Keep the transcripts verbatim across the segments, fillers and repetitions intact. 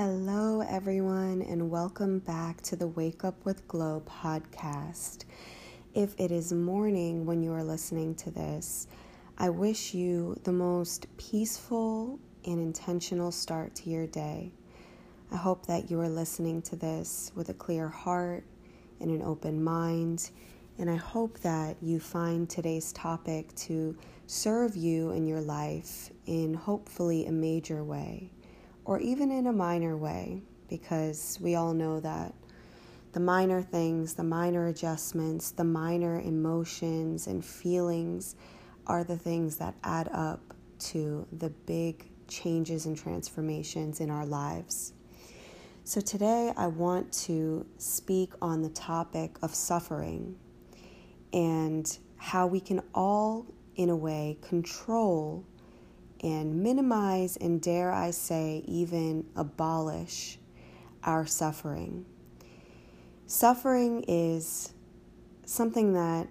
Hello everyone, and welcome back to the Wake Up with Glow podcast. If it is morning when you are listening to this, I wish you the most peaceful and intentional start to your day. I hope that you are listening to this with a clear heart and an open mind, and I hope that you find today's topic to serve you in your life in hopefully a major way, or even in a minor way, because we all know that the minor things, the minor adjustments, the minor emotions and feelings are the things that add up to the big changes and transformations in our lives. So today I want to speak on the topic of suffering and how we can all, in a way, control and minimize and, dare I say, even abolish our suffering. Suffering is something that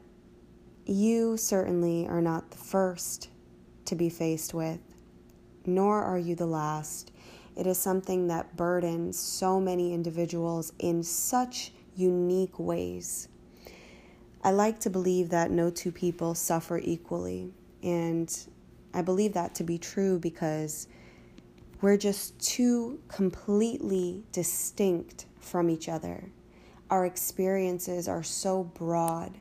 you certainly are not the first to be faced with, nor are you the last. It is something that burdens so many individuals in such unique ways. I like to believe that no two people suffer equally, and I believe that to be true because we're just two completely distinct from each other. Our experiences are so broad.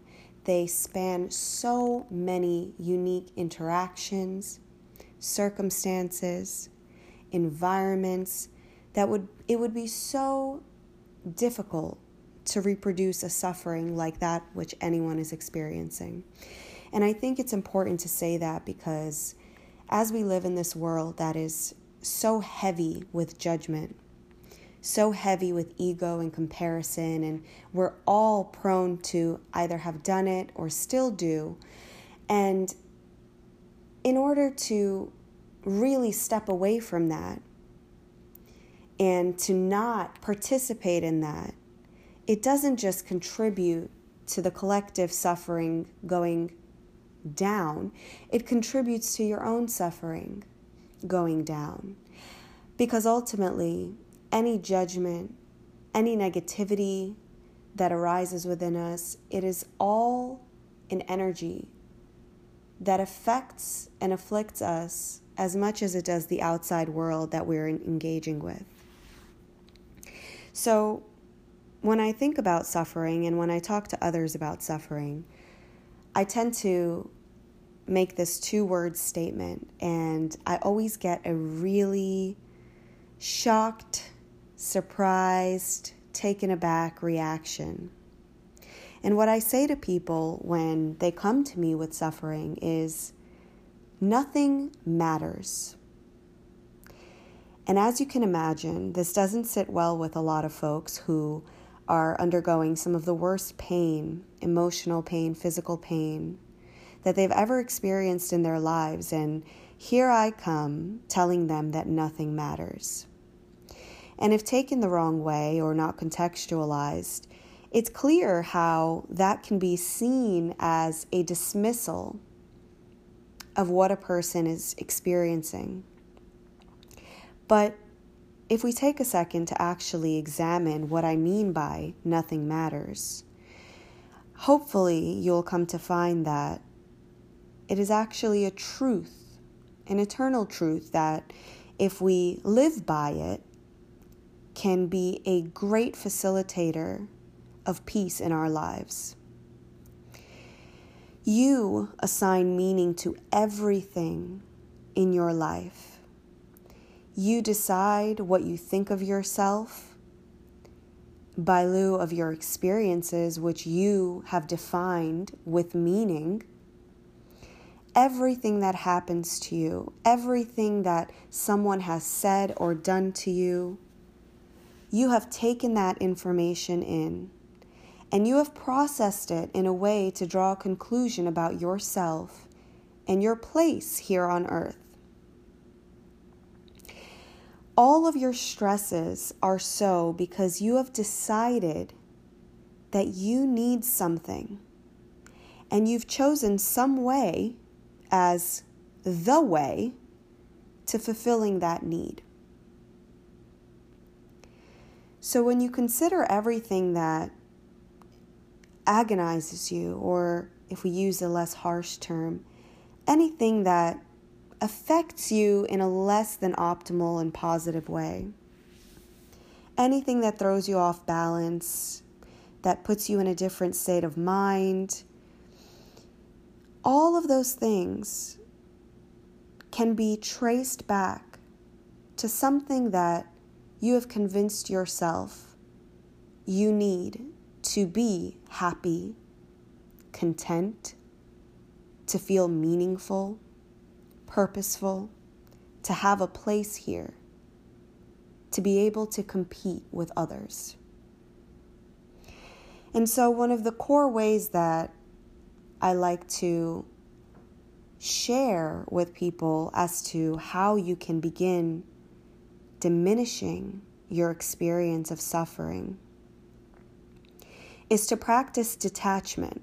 They span so many unique interactions, circumstances, environments that would it would be so difficult to reproduce a suffering like that which anyone is experiencing. And I think it's important to say that because as we live in this world that is so heavy with judgment, so heavy with ego and comparison, and we're all prone to either have done it or still do. And in order to really step away from that and to not participate in that, it doesn't just contribute to the collective suffering going down, it contributes to your own suffering going down. Because ultimately, any judgment, any negativity that arises within us, it is all an energy that affects and afflicts us as much as it does the outside world that we're engaging with. So when I think about suffering and when I talk to others about suffering, I tend to make this two-word statement, and I always get a really shocked, surprised, taken aback reaction. And what I say to people when they come to me with suffering is, nothing matters. And as you can imagine, this doesn't sit well with a lot of folks who are undergoing some of the worst pain, emotional pain, physical pain, that they've ever experienced in their lives. And here I come telling them that nothing matters. And if taken the wrong way or not contextualized, it's clear how that can be seen as a dismissal of what a person is experiencing. But if we take a second to actually examine what I mean by nothing matters, hopefully you'll come to find that it is actually a truth, an eternal truth that if we live by it, can be a great facilitator of peace in our lives. You assign meaning to everything in your life. You decide what you think of yourself by lieu of your experiences, which you have defined with meaning. Everything that happens to you, everything that someone has said or done to you, you have taken that information in, and you have processed it in a way to draw a conclusion about yourself and your place here on earth. All of your stresses are so because you have decided that you need something, and you've chosen some way as the way to fulfilling that need. So when you consider everything that agonizes you, or if we use a less harsh term, anything that affects you in a less than optimal and positive way, anything that throws you off balance, that puts you in a different state of mind, all of those things can be traced back to something that you have convinced yourself you need to be happy, content, to feel meaningful, purposeful, to have a place here, to be able to compete with others. And so one of the core ways that I like to share with people as to how you can begin diminishing your experience of suffering is to practice detachment.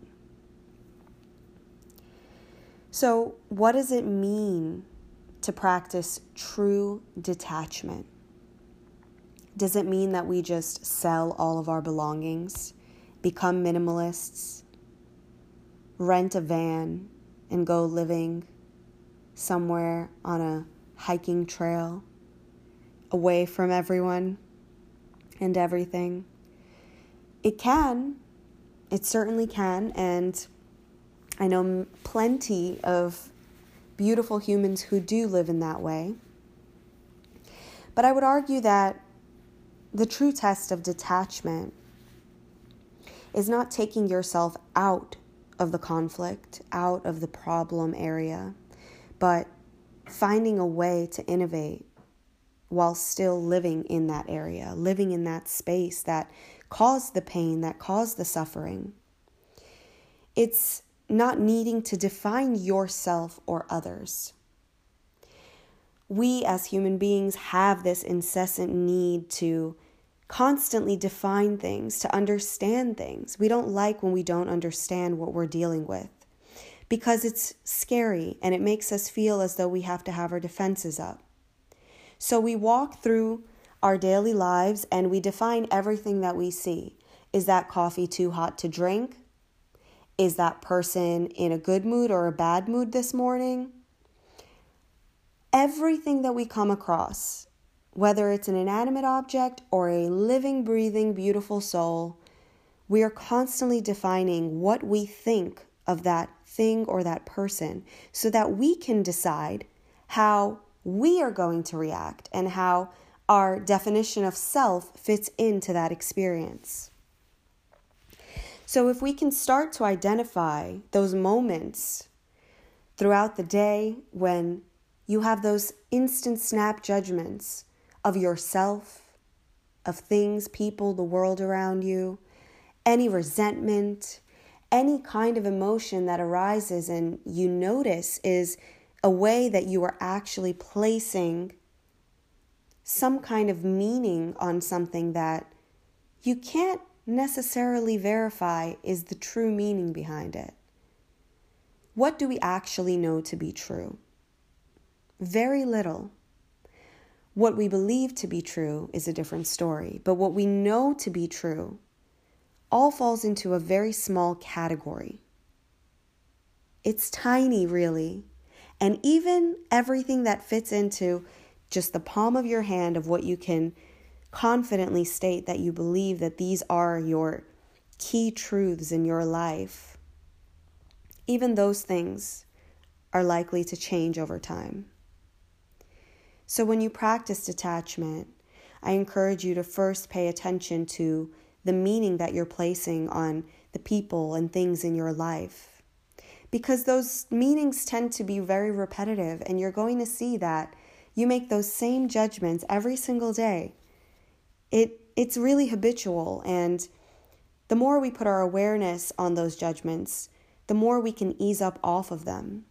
So, what does it mean to practice true detachment? Does it mean that we just sell all of our belongings, become minimalists, rent a van, and go living somewhere on a hiking trail, away from everyone and everything? It can. It certainly can. And I know plenty of beautiful humans who do live in that way. But I would argue that the true test of detachment is not taking yourself out of the conflict, out of the problem area, but finding a way to innovate while still living in that area, living in that space that caused the pain, that caused the suffering. It's not needing to define yourself or others. We as human beings have this incessant need to constantly define things, to understand things. We don't like when we don't understand what we're dealing with because it's scary and it makes us feel as though we have to have our defenses up. So we walk through our daily lives and we define everything that we see. Is that coffee too hot to drink? Is that person in a good mood or a bad mood this morning? Everything that we come across, whether it's an inanimate object or a living, breathing, beautiful soul, we are constantly defining what we think of that thing or that person so that we can decide how we are going to react and how our definition of self fits into that experience. So if we can start to identify those moments throughout the day when you have those instant snap judgments of yourself, of things, people, the world around you, any resentment, any kind of emotion that arises and you notice is a way that you are actually placing some kind of meaning on something that you can't necessarily verify is the true meaning behind it. What do we actually know to be true? Very little. What we believe to be true is a different story, but what we know to be true all falls into a very small category. It's tiny, really, and even everything that fits into just the palm of your hand of what you can confidently state that you believe that these are your key truths in your life, even those things are likely to change over time. So when you practice detachment, I encourage you to first pay attention to the meaning that you're placing on the people and things in your life, because those meanings tend to be very repetitive, and you're going to see that you make those same judgments every single day. It it's really habitual, and the more we put our awareness on those judgments, the more we can ease up off of them.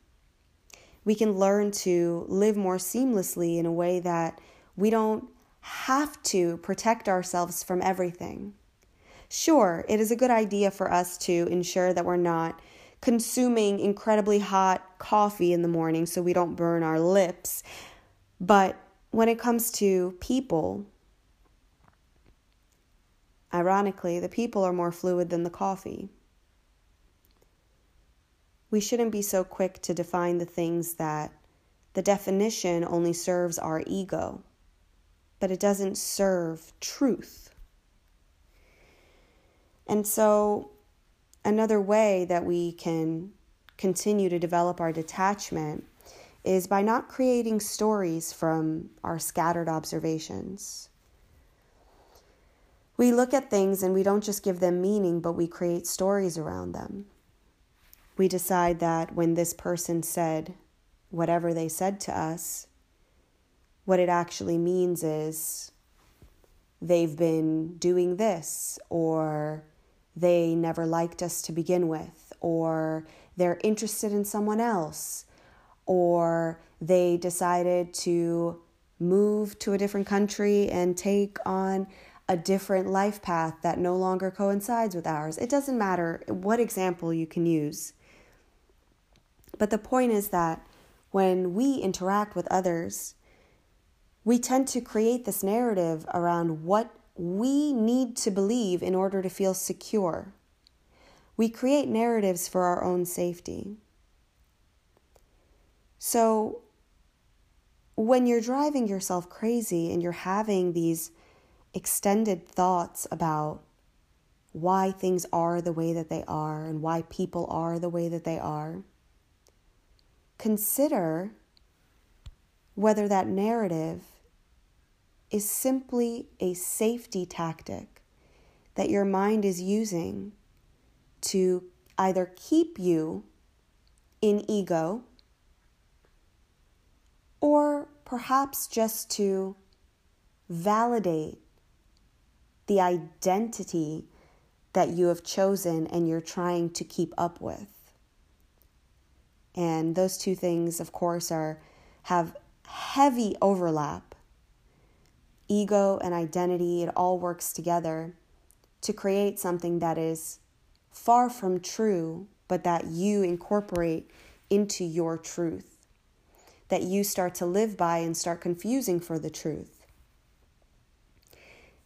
We can learn to live more seamlessly in a way that we don't have to protect ourselves from everything. Sure, it is a good idea for us to ensure that we're not consuming incredibly hot coffee in the morning so we don't burn our lips. But when it comes to people, Ironically, the people are more fluid than the coffee. We shouldn't be so quick to define the things that the definition only serves our ego, but it doesn't serve truth. And so another way that we can continue to develop our detachment is by not creating stories from our scattered observations. We look at things and we don't just give them meaning, but we create stories around them. We decide that when this person said whatever they said to us, what it actually means is they've been doing this, or they never liked us to begin with, or they're interested in someone else, or they decided to move to a different country and take on a different life path that no longer coincides with ours. It doesn't matter what example you can use. But the point is that when we interact with others, we tend to create this narrative around what we need to believe in order to feel secure. We create narratives for our own safety. So when you're driving yourself crazy and you're having these extended thoughts about why things are the way that they are and why people are the way that they are, consider whether that narrative is simply a safety tactic that your mind is using to either keep you in ego or perhaps just to validate the identity that you have chosen and you're trying to keep up with. And those two things, of course, are have heavy overlap. Ego and identity, it all works together to create something that is far from true, but that you incorporate into your truth, that you start to live by and start confusing for the truth.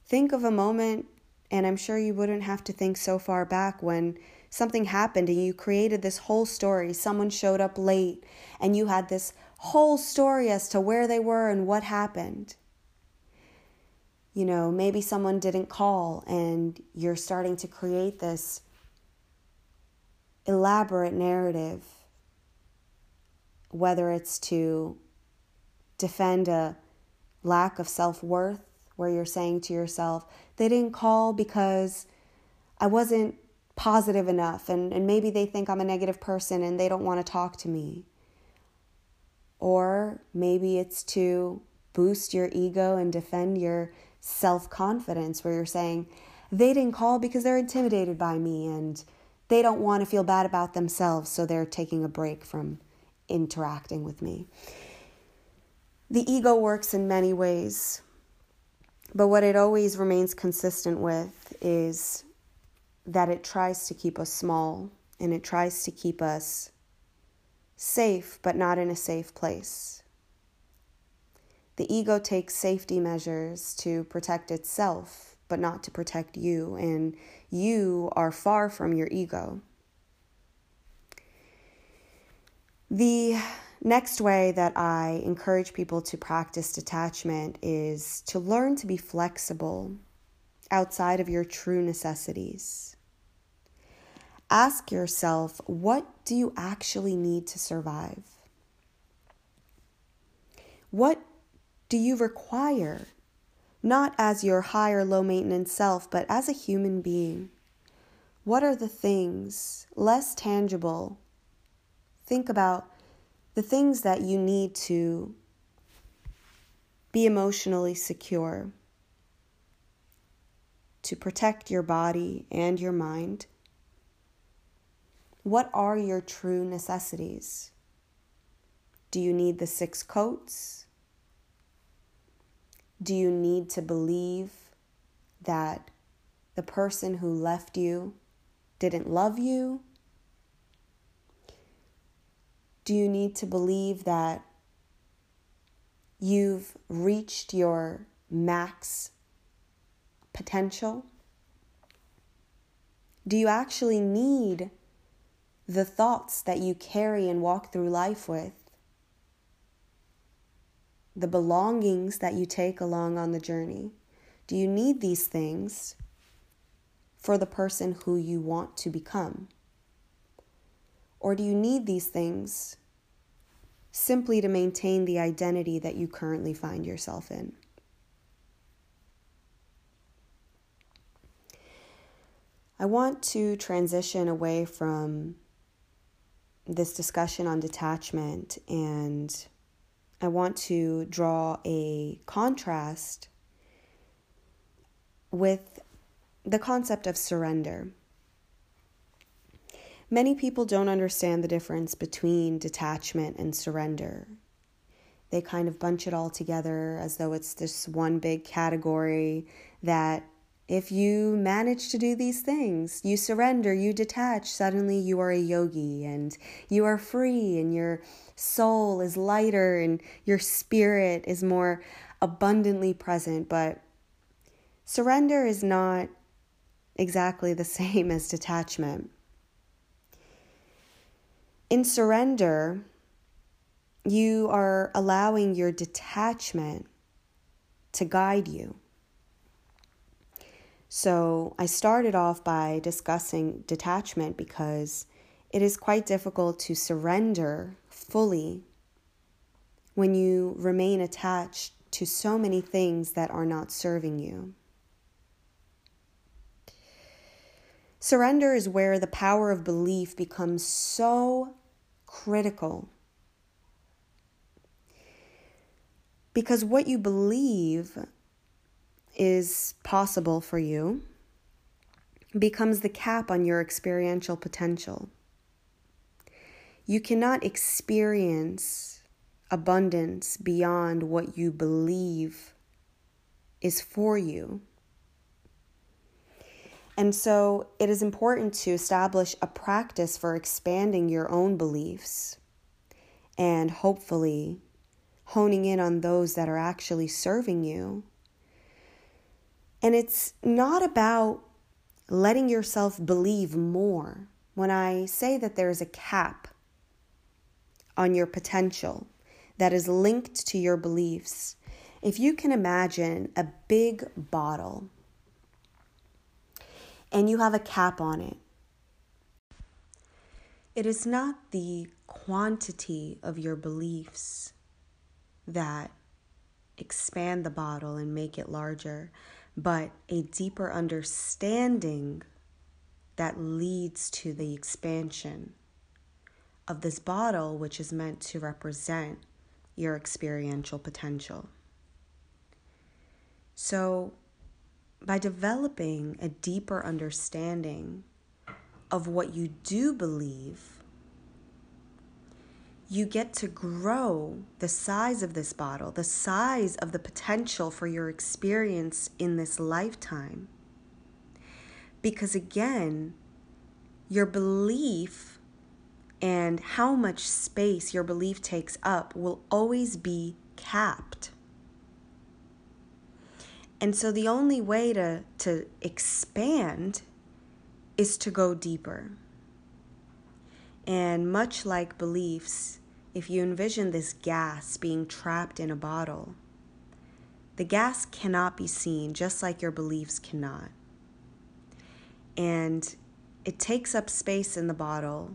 Think of a moment, and I'm sure you wouldn't have to think so far back, when something happened and you created this whole story. Someone showed up late and you had this whole story as to where they were and what happened. You know, maybe someone didn't call and you're starting to create this elaborate narrative, whether it's to defend a lack of self-worth, where you're saying to yourself, they didn't call because I wasn't positive enough, and, and maybe they think I'm a negative person and they don't want to talk to me. Or maybe it's to boost your ego and defend your self-confidence, where you're saying, they didn't call because they're intimidated by me and they don't want to feel bad about themselves, so they're taking a break from interacting with me. The ego works in many ways. But what it always remains consistent with is that it tries to keep us small, and it tries to keep us safe, but not in a safe place. The ego takes safety measures to protect itself, but not to protect you, and you are far from your ego. The next way that I encourage people to practice detachment is to learn to be flexible outside of your true necessities. Ask yourself, what do you actually need to survive? What do you require, not as your high or low maintenance self, but as a human being? What are the things, less tangible? Think about the things that you need to be emotionally secure, to protect your body and your mind. What are your true necessities? Do you need the six coats? Do you need to believe that the person who left you didn't love you? Do you need to believe that you've reached your max potential? Do you actually need the thoughts that you carry and walk through life with? The belongings that you take along on the journey? Do you need these things for the person who you want to become? Or do you need these things simply to maintain the identity that you currently find yourself in? I want to transition away from this discussion on detachment, and I want to draw a contrast with the concept of surrender. Many people don't understand the difference between detachment and surrender. They kind of bunch it all together as though it's this one big category that if you manage to do these things, you surrender, you detach, suddenly you are a yogi and you are free and your soul is lighter and your spirit is more abundantly present. But surrender is not exactly the same as detachment. In surrender, you are allowing your detachment to guide you. So I started off by discussing detachment because it is quite difficult to surrender fully when you remain attached to so many things that are not serving you. Surrender is where the power of belief becomes so critical, because what you believe is possible for you becomes the cap on your experiential potential. You cannot experience abundance beyond what you believe is for you. And so it is important to establish a practice for expanding your own beliefs and hopefully honing in on those that are actually serving you. And it's not about letting yourself believe more. When I say that there is a cap on your potential that is linked to your beliefs, if you can imagine a big bottle and you have a cap on it, it is not the quantity of your beliefs that expand the bottle and make it larger, but a deeper understanding that leads to the expansion of this bottle, which is meant to represent your experiential potential. So by developing a deeper understanding of what you do believe, you get to grow the size of this bottle, the size of the potential for your experience in this lifetime. Because again, your belief and how much space your belief takes up will always be capped. And so the only way to, to expand is to go deeper. And much like beliefs, if you envision this gas being trapped in a bottle, the gas cannot be seen, just like your beliefs cannot. And it takes up space in the bottle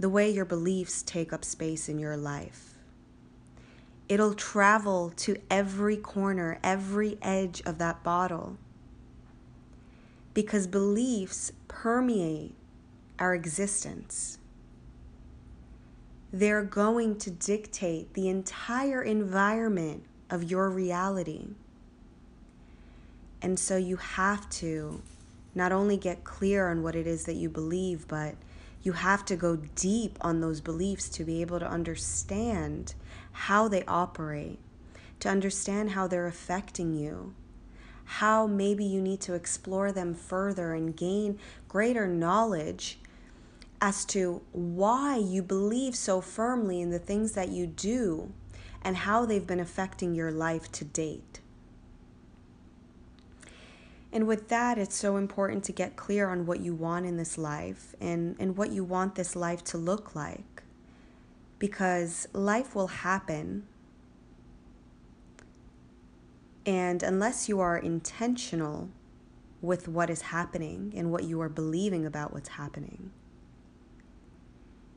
the way your beliefs take up space in your life. It'll travel to every corner, every edge of that bottle, because beliefs permeate our existence. They're going to dictate the entire environment of your reality. And so you have to not only get clear on what it is that you believe, but you have to go deep on those beliefs to be able to understand how they operate, to understand how they're affecting you, how maybe you need to explore them further and gain greater knowledge as to why you believe so firmly in the things that you do and how they've been affecting your life to date. And with that, it's so important to get clear on what you want in this life and, and what you want this life to look like. Because life will happen. And unless you are intentional with what is happening and what you are believing about what's happening,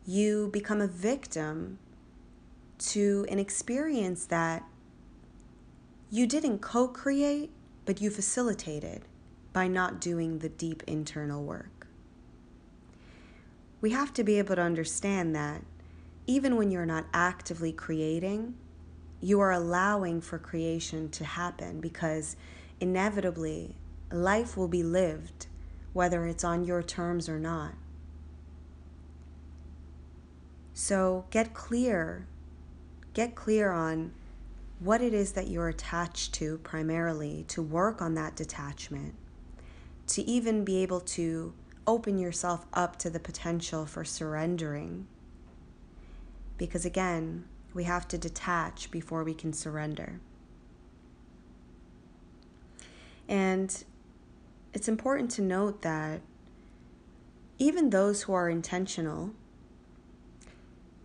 you become a victim to an experience that you didn't co-create, but you facilitated by not doing the deep internal work. We have to be able to understand that even when you're not actively creating, you are allowing for creation to happen, because inevitably life will be lived, whether it's on your terms or not. So get clear, get clear on what it is that you're attached to primarily, to work on that detachment, to even be able to open yourself up to the potential for surrendering. Because again, we have to detach before we can surrender. And it's important to note that even those who are intentional,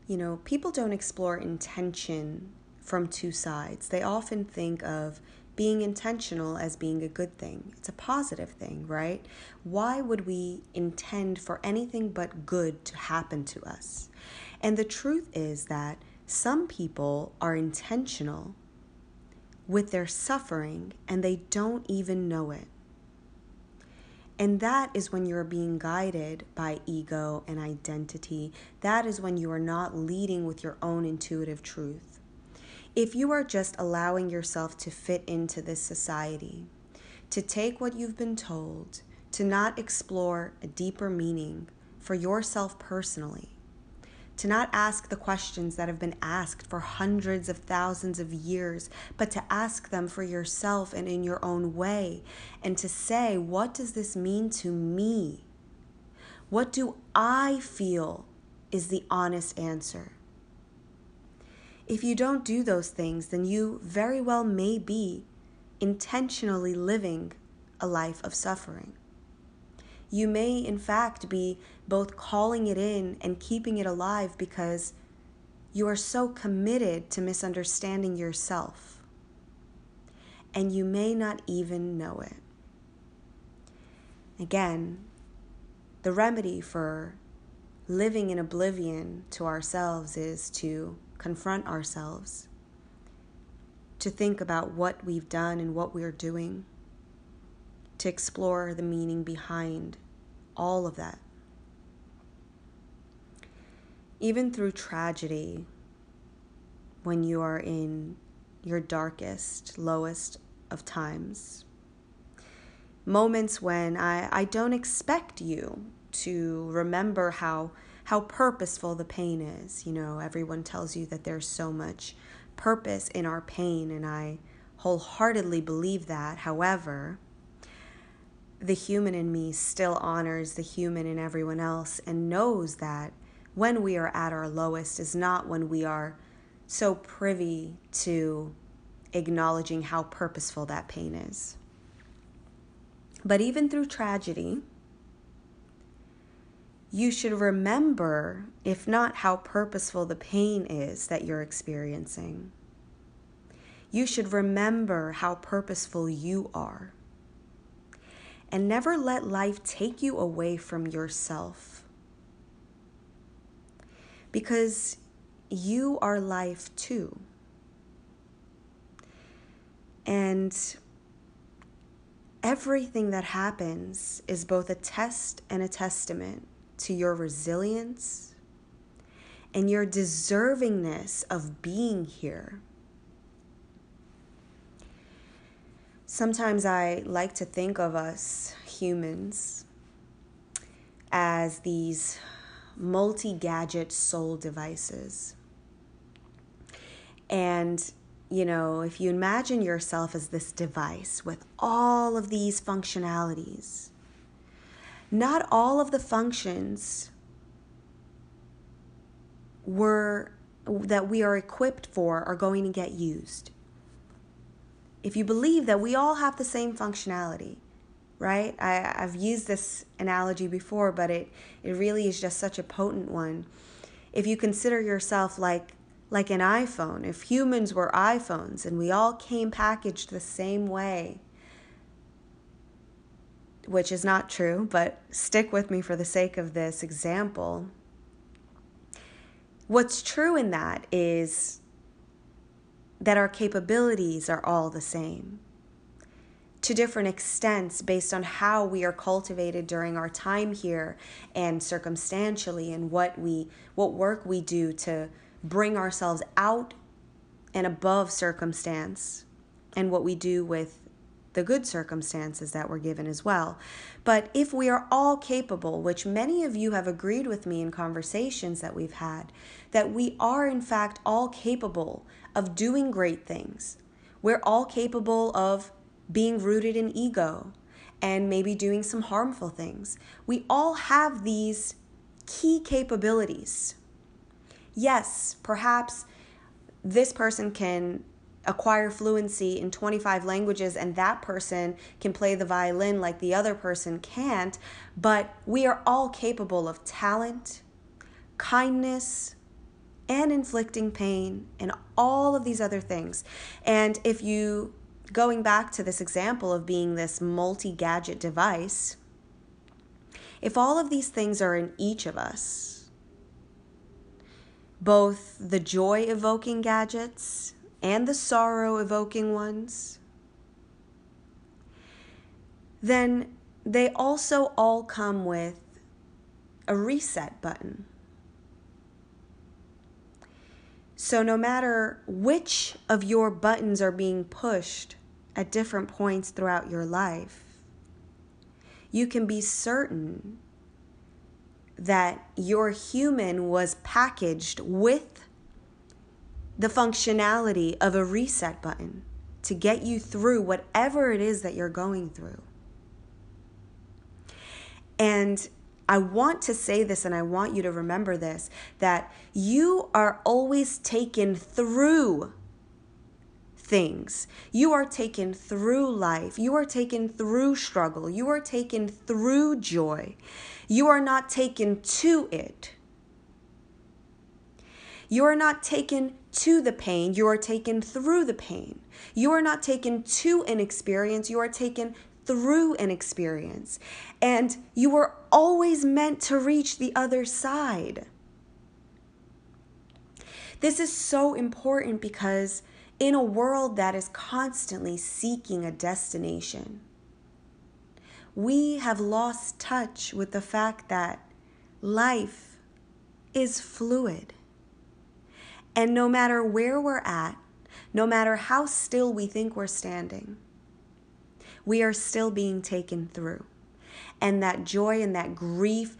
you know, people don't explore intention from two sides. They often think of being intentional as being a good thing. It's a positive thing, right? Why would we intend for anything but good to happen to us? And the truth is that some people are intentional with their suffering and they don't even know it. And that is when you're being guided by ego and identity. That is when you are not leading with your own intuitive truth. If you are just allowing yourself to fit into this society, to take what you've been told, to not explore a deeper meaning for yourself personally, to not ask the questions that have been asked for hundreds of thousands of years, but to ask them for yourself and in your own way, and to say, what does this mean to me? What do I feel is the honest answer? If you don't do those things, then you very well may be intentionally living a life of suffering. You may, in fact, be both calling it in and keeping it alive because you are so committed to misunderstanding yourself, and you may not even know it. Again, the remedy for living in oblivion to ourselves is to confront ourselves, to think about what we've done and what we're doing, to explore the meaning behind all of that. Even through tragedy, when you are in your darkest, lowest of times, moments when I, I don't expect you to remember how, how purposeful the pain is. You know, everyone tells you that there's so much purpose in our pain, and I wholeheartedly believe that. However, the human in me still honors the human in everyone else and knows that when we are at our lowest is not when we are so privy to acknowledging how purposeful that pain is. But even through tragedy, you should remember, if not how purposeful the pain is that you're experiencing, you should remember how purposeful you are. And never let life take you away from yourself. Because you are life too. And everything that happens is both a test and a testament to your resilience and your deservingness of being here. Sometimes I like to think of us humans as these multi-gadget soul devices. And, you know, if you imagine yourself as this device with all of these functionalities, not all of the functions were that we are equipped for are going to get used. If you believe that we all have the same functionality, right? I, I've used this analogy before, but it, it really is just such a potent one. If you consider yourself like like an iPhone, if humans were iPhones and we all came packaged the same way, which is not true, but stick with me for the sake of this example. What's true in that is that our capabilities are all the same to different extents based on how we are cultivated during our time here and circumstantially, and what we what work we do to bring ourselves out and above circumstance, and what we do with the good circumstances that we're given as well. But if we are all capable, which many of you have agreed with me in conversations that we've had, that we are in fact all capable of doing great things. We're all capable of being rooted in ego and maybe doing some harmful things. We all have these key capabilities. Yes, perhaps this person can acquire fluency in twenty-five languages and that person can play the violin like the other person can't, but we are all capable of talent, kindness, and inflicting pain, and all of these other things. And if you, going back to this example of being this multi-gadget device, if all of these things are in each of us, both the joy-evoking gadgets and the sorrow-evoking ones, then they also all come with a reset button. So no matter which of your buttons are being pushed at different points throughout your life, you can be certain that your human was packaged with the functionality of a reset button to get you through whatever it is that you're going through. And I want to say this, and I want you to remember this, that you are always taken through things. You are taken through life. You are taken through struggle. You are taken through joy. You are not taken to it. You are not taken to the pain. You are taken through the pain. You are not taken to an experience. You are taken through an experience. And you were always meant to reach the other side. This is so important because in a world that is constantly seeking a destination, we have lost touch with the fact that life is fluid. And no matter where we're at, no matter how still we think we're standing, we are still being taken through. And that joy and that grief,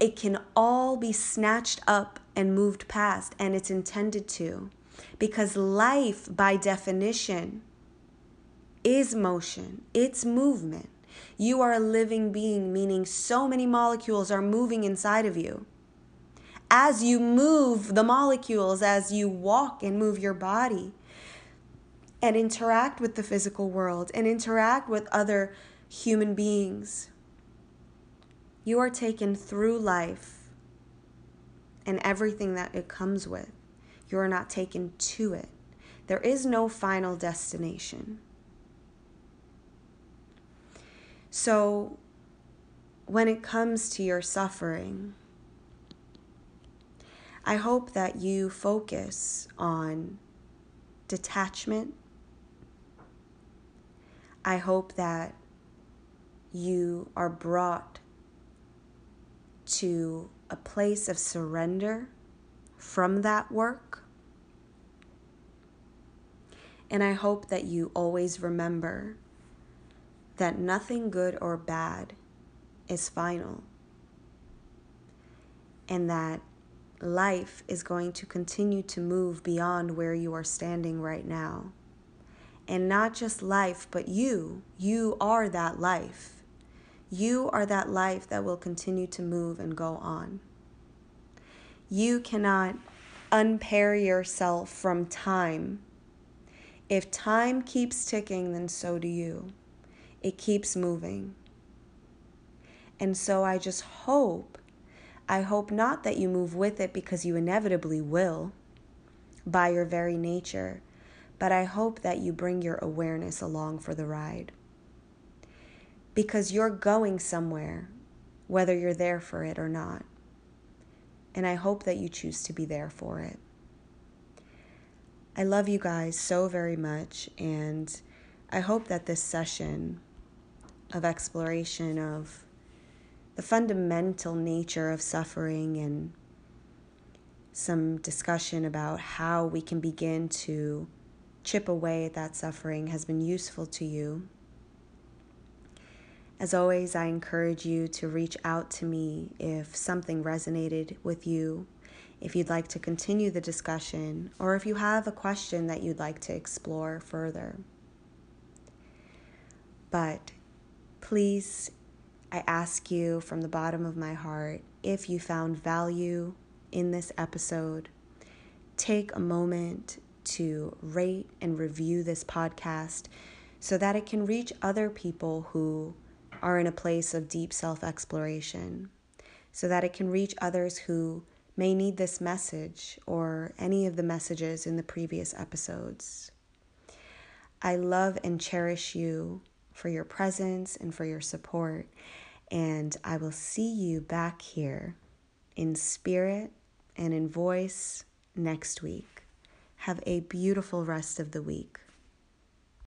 it can all be snatched up and moved past, and it's intended to. Because life, by definition, is motion, it's movement. You are a living being, meaning so many molecules are moving inside of you. As you move the molecules, as you walk and move your body, and interact with the physical world, and interact with other human beings, you are taken through life and everything that it comes with. You are not taken to it. There is no final destination. So when it comes to your suffering, I hope that you focus on detachment. I hope that you are brought to a place of surrender from that work. And I hope that you always remember that nothing good or bad is final, and that life is going to continue to move beyond where you are standing right now. And not just life, but you. You are that life. You are that life that will continue to move and go on. You cannot unpair yourself from time. If time keeps ticking, then so do you. It keeps moving. And so I just hope, I hope not that you move with it, because you inevitably will by your very nature, but I hope that you bring your awareness along for the ride. Because you're going somewhere, whether you're there for it or not. And I hope that you choose to be there for it. I love you guys so very much, and I hope that this session of exploration of the fundamental nature of suffering and some discussion about how we can begin to chip away at that suffering has been useful to you. As always, I encourage you to reach out to me if something resonated with you, if you'd like to continue the discussion, or if you have a question that you'd like to explore further. But please, I ask you from the bottom of my heart, if you found value in this episode, take a moment to rate and review this podcast so that it can reach other people who are in a place of deep self-exploration, so that it can reach others who may need this message or any of the messages in the previous episodes. I love and cherish you for your presence and for your support, and I will see you back here in spirit and in voice next week. Have a beautiful rest of the week.